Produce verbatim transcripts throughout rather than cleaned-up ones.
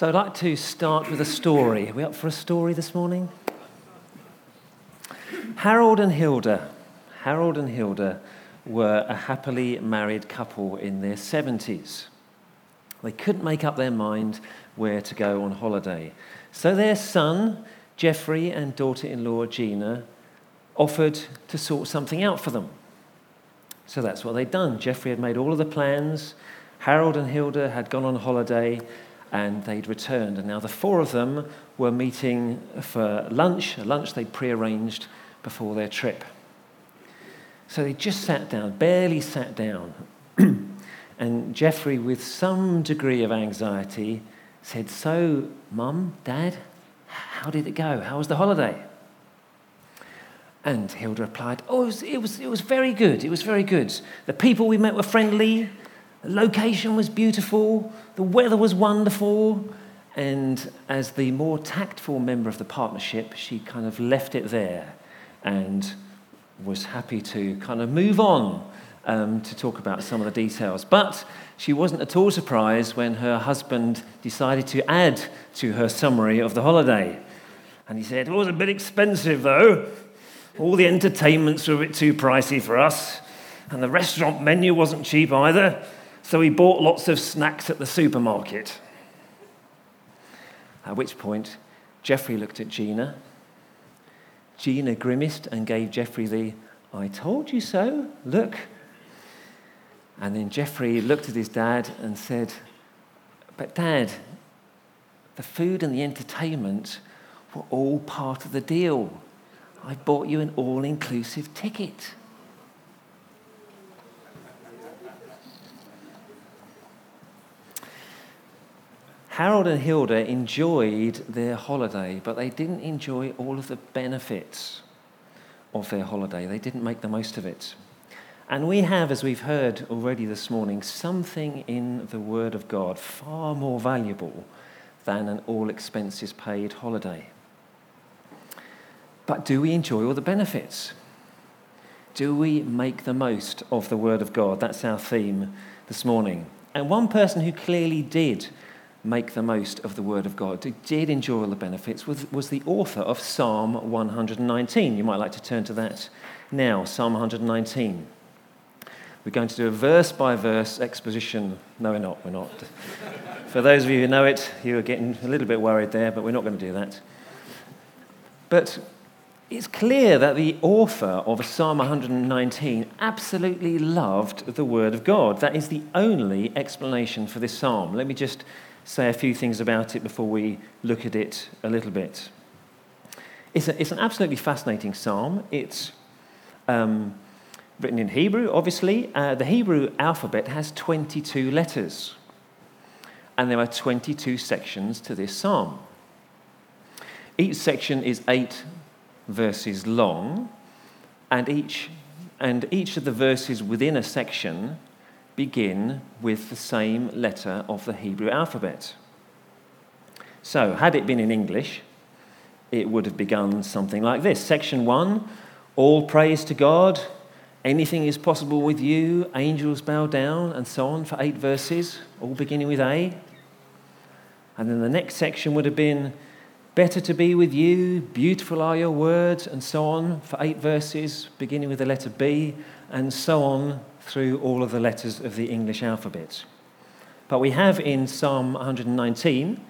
So I'd like to start with a story. Are we up for a story this morning? Harold and Hilda. Harold and Hilda were a happily married couple in their seventies. They couldn't make up their mind where to go on holiday. So their son, Jeffrey, and daughter-in-law, Gina, offered to sort something out for them. So that's what they'd done. Jeffrey had made all of the plans. Harold and Hilda had gone on holiday and they'd returned. And now the four of them were meeting for lunch, a lunch they'd prearranged before their trip. So they just sat down, barely sat down. And Jeffrey, with some degree of anxiety, said, "So, Mum, Dad, how did it go? How was the holiday?" And Hilda replied, "Oh, it was, it was, it was very good. It was very good. The people we met were friendly. The location was beautiful. The weather was wonderful." And as the more tactful member of the partnership, she kind of left it there and was happy to kind of move on. Um, to talk about some of the details. But she wasn't at all surprised when her husband decided to add to her summary of the holiday. And he said, "Well, it was a bit expensive, though. All the entertainments were a bit too pricey for us, and the restaurant menu wasn't cheap either, so we bought lots of snacks at the supermarket." At which point, Jeffrey looked at Gina. Gina grimaced and gave Jeffrey the, "I told you so, look." And then Jeffrey looked at his dad and said, "But Dad, the food and the entertainment were all part of the deal. I bought you an all-inclusive ticket." Harold and Hilda enjoyed their holiday, but they didn't enjoy all of the benefits of their holiday. They didn't make the most of it. And we have, as we've heard already this morning, something in the Word of God far more valuable than an all-expenses-paid holiday. But do we enjoy all the benefits? Do we make the most of the Word of God? That's our theme this morning. And one person who clearly did make the most of the Word of God, who did enjoy all the benefits, was, was the author of Psalm one nineteen. You might like to turn to that now, Psalm one nineteen. We're going to do a verse-by-verse exposition. No, we're not, we're not. For those of you who know it, you're getting a little bit worried there, but we're not going to do that. But it's clear that the author of Psalm one nineteen absolutely loved the Word of God. That is the only explanation for this psalm. Let me just say a few things about it before we look at it a little bit. It's, a, it's an absolutely fascinating psalm. It's... Um, written in Hebrew, obviously. Uh, the Hebrew alphabet has twenty-two letters. And there are twenty-two sections to this psalm. Each section is eight verses long, and each, and each of the verses within a section begin with the same letter of the Hebrew alphabet. So, had it been in English, it would have begun something like this. Section one, all praise to God, anything is possible with you, angels bow down, and so on, for eight verses, all beginning with A. And then the next section would have been, better to be with you, beautiful are your words, and so on, for eight verses, beginning with the letter B, and so on through all of the letters of the English alphabet. But we have in Psalm one nineteen,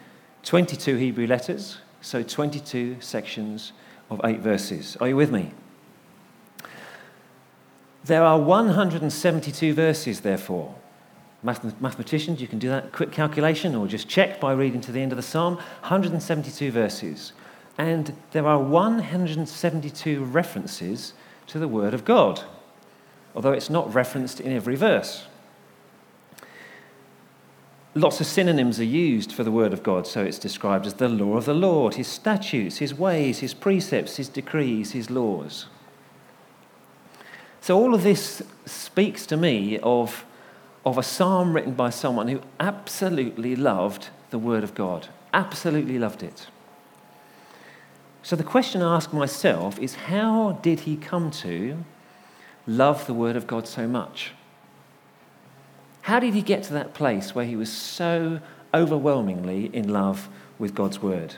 twenty-two Hebrew letters, so twenty-two sections of eight verses. Are you with me? There are one hundred seventy-two verses, therefore. Math- mathematicians, you can do that quick calculation or just check by reading to the end of the psalm. one hundred seventy-two verses. And there are one hundred seventy-two references to the Word of God, although it's not referenced in every verse. Lots of synonyms are used for the Word of God, so it's described as the law of the Lord, his statutes, his ways, his precepts, his decrees, his laws. So all of this speaks to me of, of a psalm written by someone who absolutely loved the Word of God, absolutely loved it. So the question I ask myself is, how did he come to love the Word of God so much? How did he get to that place where he was so overwhelmingly in love with God's word.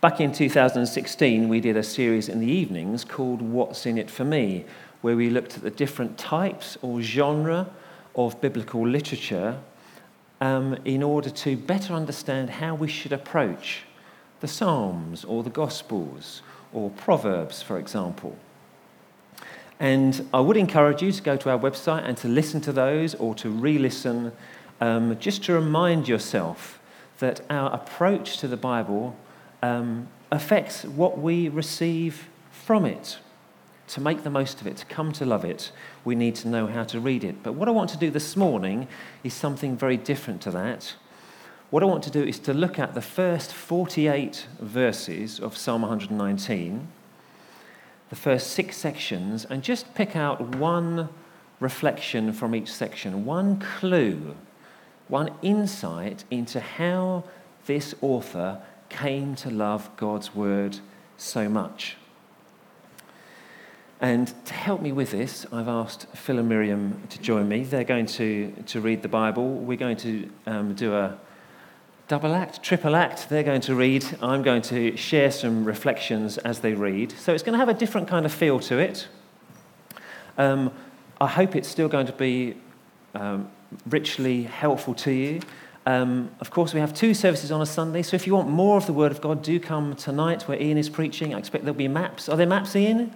Back in two thousand sixteen, we did a series in the evenings called What's in It for Me, where we looked at the different types or genre of biblical literature um, in order to better understand how we should approach the Psalms or the Gospels or Proverbs, for example. And I would encourage you to go to our website and to listen to those or to re-listen, um, just to remind yourself that our approach to the Bible um, affects what we receive from it. To make the most of it, to come to love it, we need to know how to read it. But what I want to do this morning is something very different to that. What I want to do is to look at the first forty-eight verses of Psalm one nineteen, the first six sections, and just pick out one reflection from each section, one clue, one insight into how this author came to love God's word so much. And to help me with this, I've asked Phil and Miriam to join me. They're going to, to read the Bible. We're going to um, do a double act, triple act. They're going to read. I'm going to share some reflections as they read. So it's going to have a different kind of feel to it. Um, I hope it's still going to be um, richly helpful to you. Um, of course, we have two services on a Sunday, so if you want more of the Word of God, do come tonight where Ian is preaching. I expect there'll be maps. Are there maps, Ian?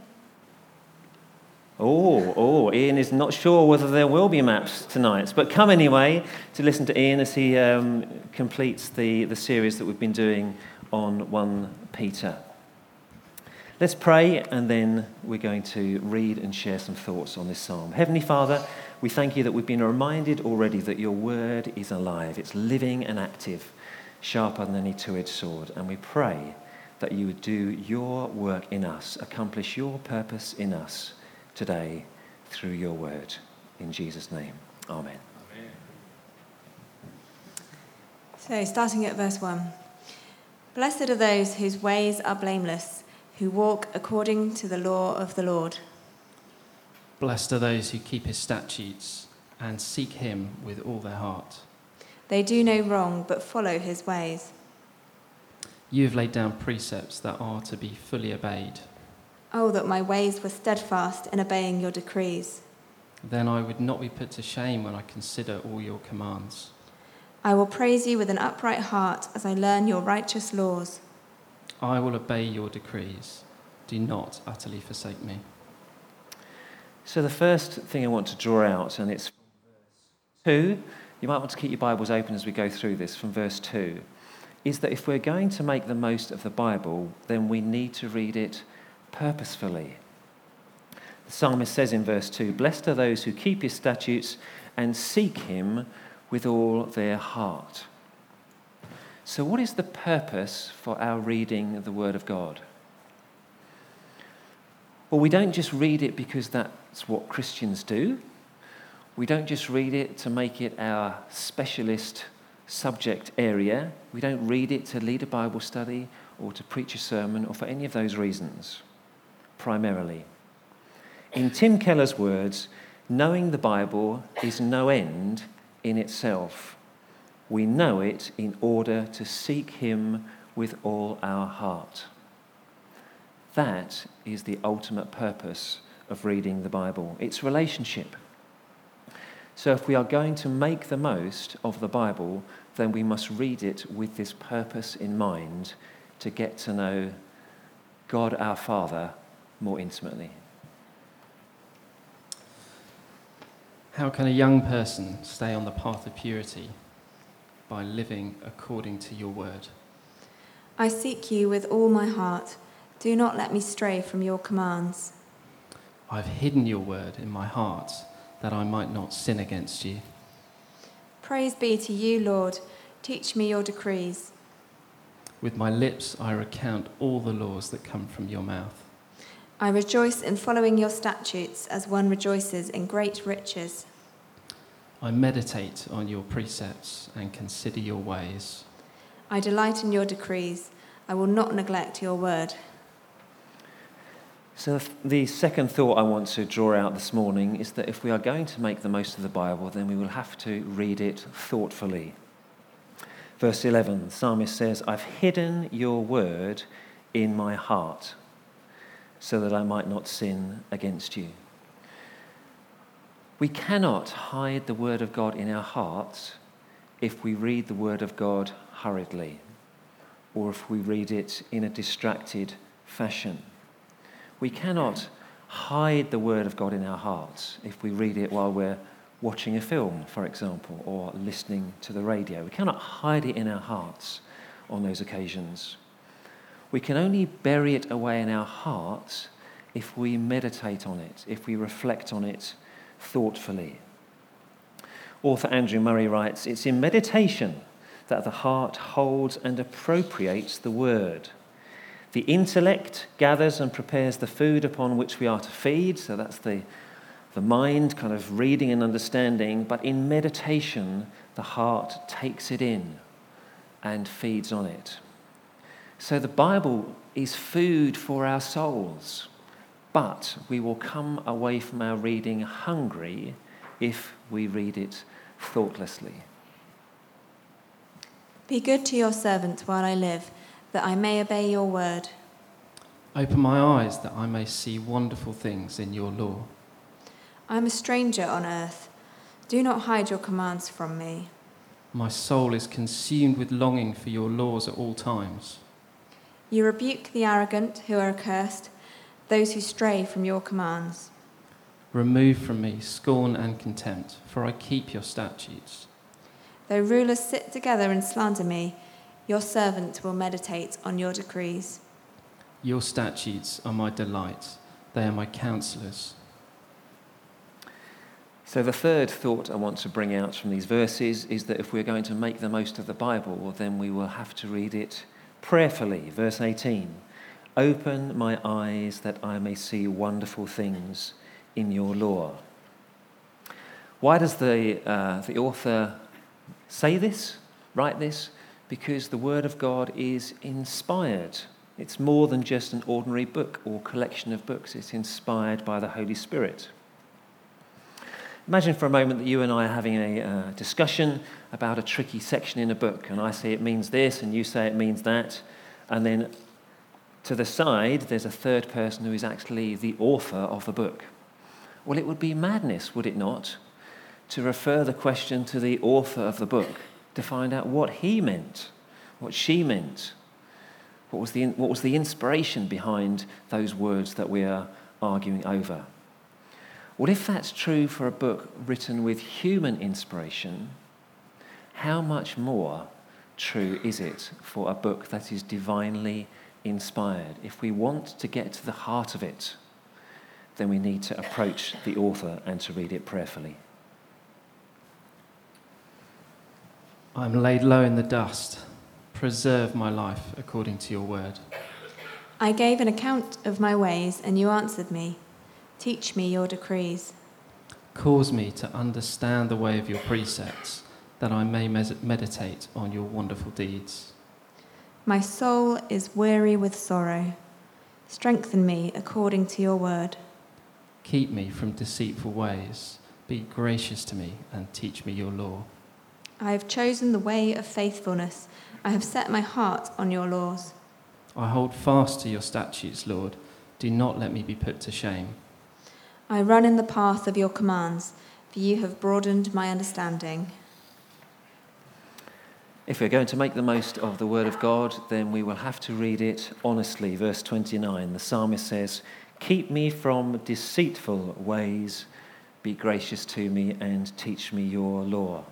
Oh, oh! Ian is not sure whether there will be maps tonight, but come anyway to listen to Ian as he um, completes the, the series that we've been doing on First Peter. Let's pray, and then we're going to read and share some thoughts on this psalm. Heavenly Father, we thank you that we've been reminded already that your word is alive. It's living and active, sharper than any two-edged sword, and we pray that you would do your work in us, accomplish your purpose in us today through your word. In Jesus' name, amen. Amen. So starting at verse one. Blessed are those whose ways are blameless, who walk according to the law of the Lord. Blessed are those who keep his statutes and seek him with all their heart. They do no wrong but follow his ways. You have laid down precepts that are to be fully obeyed. Oh, that my ways were steadfast in obeying your decrees. Then I would not be put to shame when I consider all your commands. I will praise you with an upright heart as I learn your righteous laws. I will obey your decrees. Do not utterly forsake me. So the first thing I want to draw out, and it's verse two, you might want to keep your Bibles open as we go through this, from verse two, is that if we're going to make the most of the Bible, then we need to read it purposefully. The psalmist says in verse two, blessed are those who keep his statutes and seek him with all their heart. So what is the purpose for our reading the Word of God? Well, we don't just read it because that's what Christians do. We don't just read it to make it our specialist subject area. We don't read it to lead a Bible study or to preach a sermon or for any of those reasons. Primarily. In Tim Keller's words, knowing the Bible is no end in itself. We know it in order to seek him with all our heart. That is the ultimate purpose of reading the Bible. It's relationship. So if we are going to make the most of the Bible, then we must read it with this purpose in mind to get to know God our Father more intimately. How can a young person stay on the path of purity? By living according to your word. I seek you with all my heart. Do not let me stray from your commands. I've hidden your word in my heart, that I might not sin against you. Praise be to you, Lord. Teach me your decrees. With my lips I recount all the laws that come from your mouth. I rejoice in following your statutes as one rejoices in great riches. I meditate on your precepts and consider your ways. I delight in your decrees. I will not neglect your word. So the second thought I want to draw out this morning is that if we are going to make the most of the Bible, then we will have to read it thoughtfully. Verse eleven, the psalmist says, I've hidden your word in my heart so that I might not sin against you. We cannot hide the word of God in our hearts if we read the word of God hurriedly or if we read it in a distracted fashion. We cannot hide the word of God in our hearts if we read it while we're watching a film, for example, or listening to the radio. We cannot hide it in our hearts on those occasions. We can only bury it away in our hearts if we meditate on it, if we reflect on it thoughtfully. Author Andrew Murray writes, it's in meditation that the heart holds and appropriates the word. The intellect gathers and prepares the food upon which we are to feed, so that's the The mind kind of reading and understanding, but in meditation, the heart takes it in and feeds on it. So the Bible is food for our souls, but we will come away from our reading hungry if we read it thoughtlessly. Be good to your servant while I live, that I may obey your word. Open my eyes that I may see wonderful things in your law. I am a stranger on earth. Do not hide your commands from me. My soul is consumed with longing for your laws at all times. You rebuke the arrogant who are accursed, those who stray from your commands. Remove from me scorn and contempt, for I keep your statutes. Though rulers sit together and slander me, your servant will meditate on your decrees. Your statutes are my delight. They are my counselors. So the third thought I want to bring out from these verses is that if we're going to make the most of the Bible, then we will have to read it prayerfully. Verse eighteen, open my eyes that I may see wonderful things in your law. Why does the, uh, the author say this, write this? Because the Word of God is inspired. It's more than just an ordinary book or collection of books. It's inspired by the Holy Spirit. Imagine for a moment that you and I are having a uh, discussion about a tricky section in a book, and I say it means this, and you say it means that, and then to the side there's a third person who is actually the author of the book. Well, it would be madness, would it not, to refer the question to the author of the book to find out what he meant, what she meant, what was the, what was the inspiration behind those words that we are arguing over. Well, if that's true for a book written with human inspiration, how much more true is it for a book that is divinely inspired? If we want to get to the heart of it, then we need to approach the author and to read it prayerfully. I am laid low in the dust. Preserve my life according to your word. I gave an account of my ways, and you answered me. Teach me your decrees. Cause me to understand the way of your precepts, that I may mes- meditate on your wonderful deeds. My soul is weary with sorrow. Strengthen me according to your word. Keep me from deceitful ways. Be gracious to me and teach me your law. I have chosen the way of faithfulness. I have set my heart on your laws. I hold fast to your statutes, Lord. Do not let me be put to shame. I run in the path of your commands, for you have broadened my understanding. If we're going to make the most of the Word of God, then we will have to read it honestly. Verse twenty-nine, the psalmist says, keep me from deceitful ways, be gracious to me and teach me your law.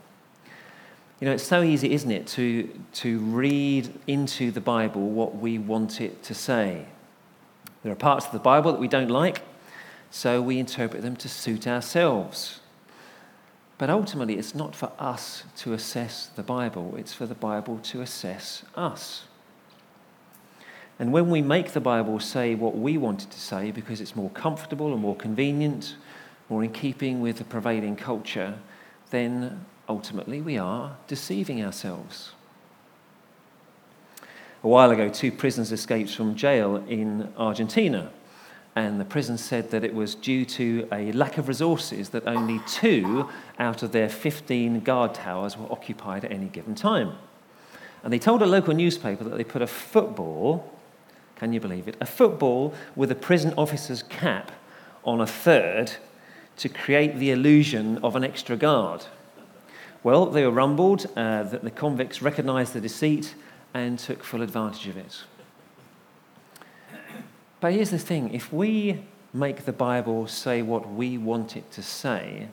You know, it's so easy, isn't it, to, to read into the Bible what we want it to say. There are parts of the Bible that we don't like, so we interpret them to suit ourselves. But ultimately, it's not for us to assess the Bible. It's for the Bible to assess us. And when we make the Bible say what we want it to say because it's more comfortable and more convenient, more in keeping with the prevailing culture, then ultimately we are deceiving ourselves. A while ago, two prisoners escaped from jail in Argentina, and the prison said that it was due to a lack of resources that only two out of their fifteen guard towers were occupied at any given time. And they told a local newspaper that they put a football, can you believe it, a football with a prison officer's cap on a third to create the illusion of an extra guard. Well, they were rumbled uh, that the convicts recognised the deceit and took full advantage of it. But here's the thing, if we make the Bible say what we want it to say,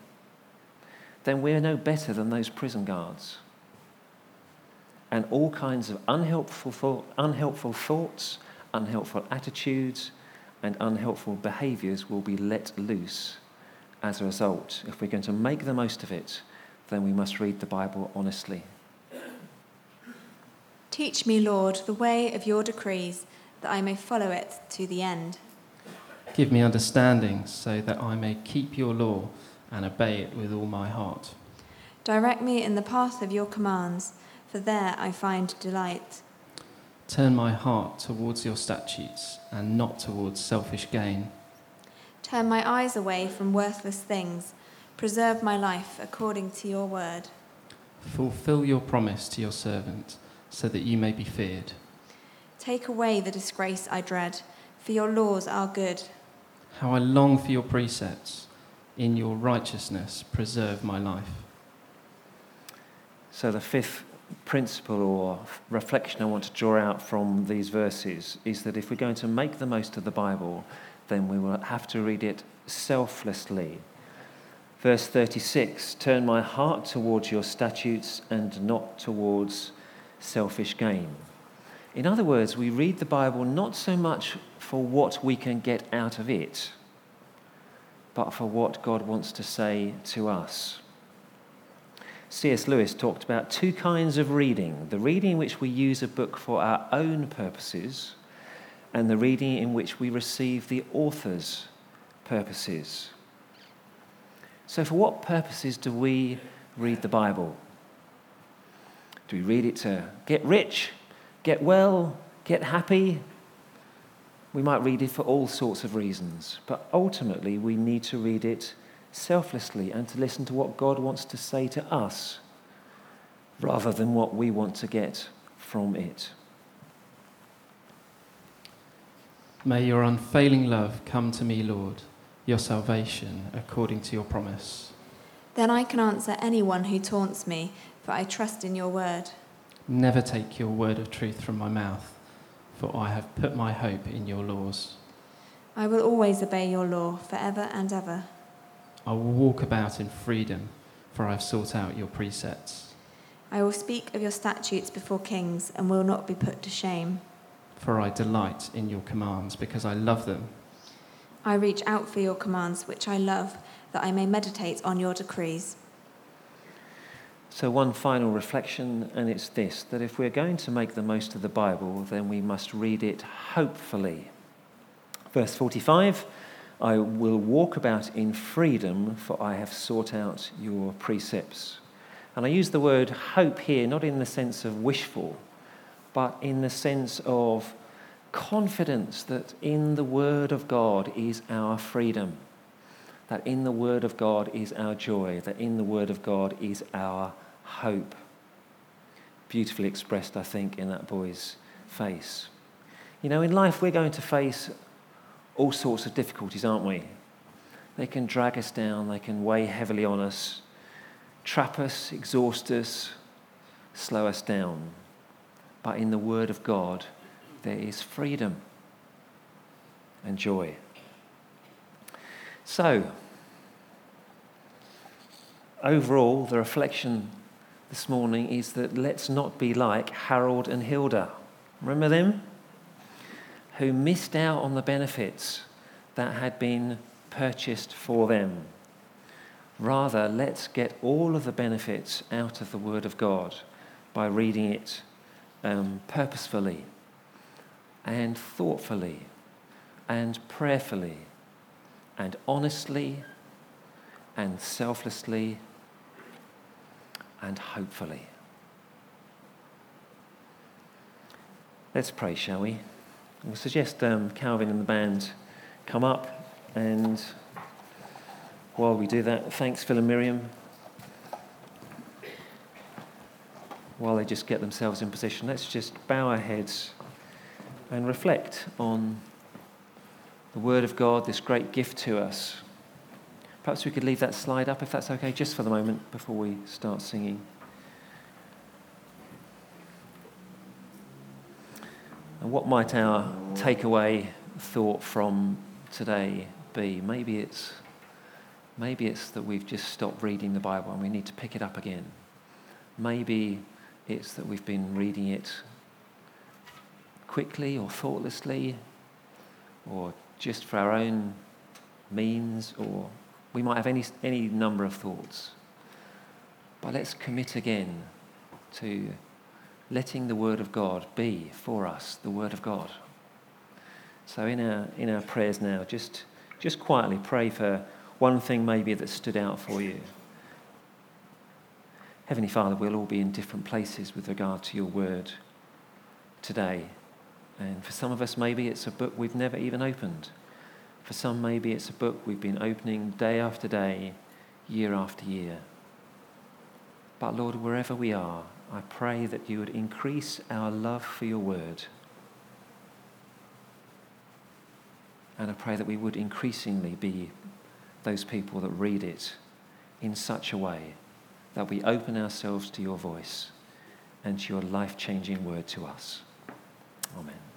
then we're no better than those prison guards. And all kinds of unhelpful thought, unhelpful thoughts, unhelpful attitudes, and unhelpful behaviours will be let loose as a result. If we're going to make the most of it, then we must read the Bible honestly. Teach me, Lord, the way of your decrees, that I may follow it to the end. Give me understanding, so that I may keep your law and obey it with all my heart. Direct me in the path of your commands, for there I find delight. Turn my heart towards your statutes and not towards selfish gain. Turn my eyes away from worthless things. Preserve my life according to your word. Fulfill your promise to your servant, so that you may be feared. Take away the disgrace I dread, for your laws are good. How I long for your precepts. In your righteousness, preserve my life. So the fifth principle or reflection I want to draw out from these verses is that if we're going to make the most of the Bible, then we will have to read it selflessly. Verse thirty-six, turn my heart towards your statutes and not towards selfish gain. In other words, we read the Bible not so much for what we can get out of it, but for what God wants to say to us. C S Lewis talked about two kinds of reading, the reading in which we use a book for our own purposes and the reading in which we receive the author's purposes. So for what purposes do we read the Bible? Do we read it to get rich, get well, get happy? We might read it for all sorts of reasons, but ultimately we need to read it selflessly and to listen to what God wants to say to us rather than what we want to get from it. May your unfailing love come to me, Lord, your salvation according to your promise. Then I can answer anyone who taunts me, for I trust in your word. Never take your word of truth from my mouth, for I have put my hope in your laws. I will always obey your law forever and ever. I will walk about in freedom, for I have sought out your precepts. I will speak of your statutes before kings and will not be put to shame. For I delight in your commands, because I love them. I reach out for your commands, which I love, that I may meditate on your decrees. So one final reflection, and it's this, that if we're going to make the most of the Bible, then we must read it hopefully. Verse forty-five, I will walk about in freedom, for I have sought out your precepts. And I use the word hope here, not in the sense of wishful, but in the sense of confidence that in the Word of God is our freedom, that in the Word of God is our joy, that in the Word of God is our hope. Beautifully expressed, I think, in that boy's face. You know, in life we're going to face all sorts of difficulties, aren't we? They can drag us down, they can weigh heavily on us, trap us, exhaust us, slow us down. But in the Word of God, there is freedom and joy. So, overall, the reflection this morning is that let's not be like Harold and Hilda. Remember them? Who missed out on the benefits that had been purchased for them. Rather, let's get all of the benefits out of the Word of God by reading it um, purposefully and thoughtfully and prayerfully and honestly and selflessly and hopefully. Let's pray, shall we? We'll suggest um, Calvin and the band come up, and while we do that, thanks Phil and Miriam. while they just get themselves in position, let's just bow our heads and reflect on the Word of God, this great gift to us. Perhaps we could leave that slide up, if that's okay, just for the moment before we start singing. And what might our takeaway thought from today be? Maybe it's, maybe it's that we've just stopped reading the Bible and we need to pick it up again. Maybe it's that we've been reading it quickly or thoughtlessly, or just for our own means, or we might have any any number of thoughts. But let's commit again to letting the Word of God be for us the Word of God. So in our in our prayers now, just just quietly pray for one thing maybe that stood out for you. Heavenly Father, we'll all be in different places with regard to your Word today. And for some of us, maybe it's a book we've never even opened. For some, maybe it's a book we've been opening day after day, year after year. But Lord, wherever we are, I pray that you would increase our love for your Word. And I pray that we would increasingly be those people that read it in such a way that we open ourselves to your voice and to your life-changing Word to us. Amen.